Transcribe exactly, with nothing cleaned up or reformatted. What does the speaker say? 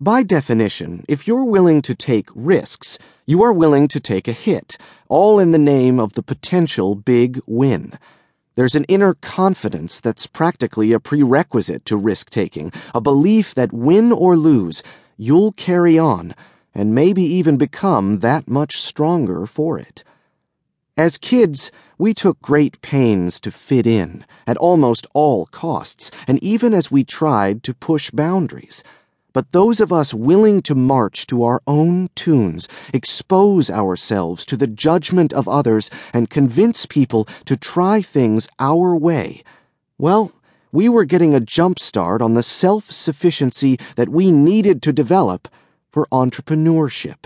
By definition, if you're willing to take risks, you are willing to take a hit, all in the name of the potential big win. There's an inner confidence that's practically a prerequisite to risk-taking, a belief that win or lose, you'll carry on, and maybe even become that much stronger for it. As kids, we took great pains to fit in, at almost all costs, and even as we tried to push boundaries. But those of us willing to march to our own tunes, expose ourselves to the judgment of others, and convince people to try things our way, well, we were getting a jump start on the self-sufficiency that we needed to develop for entrepreneurship.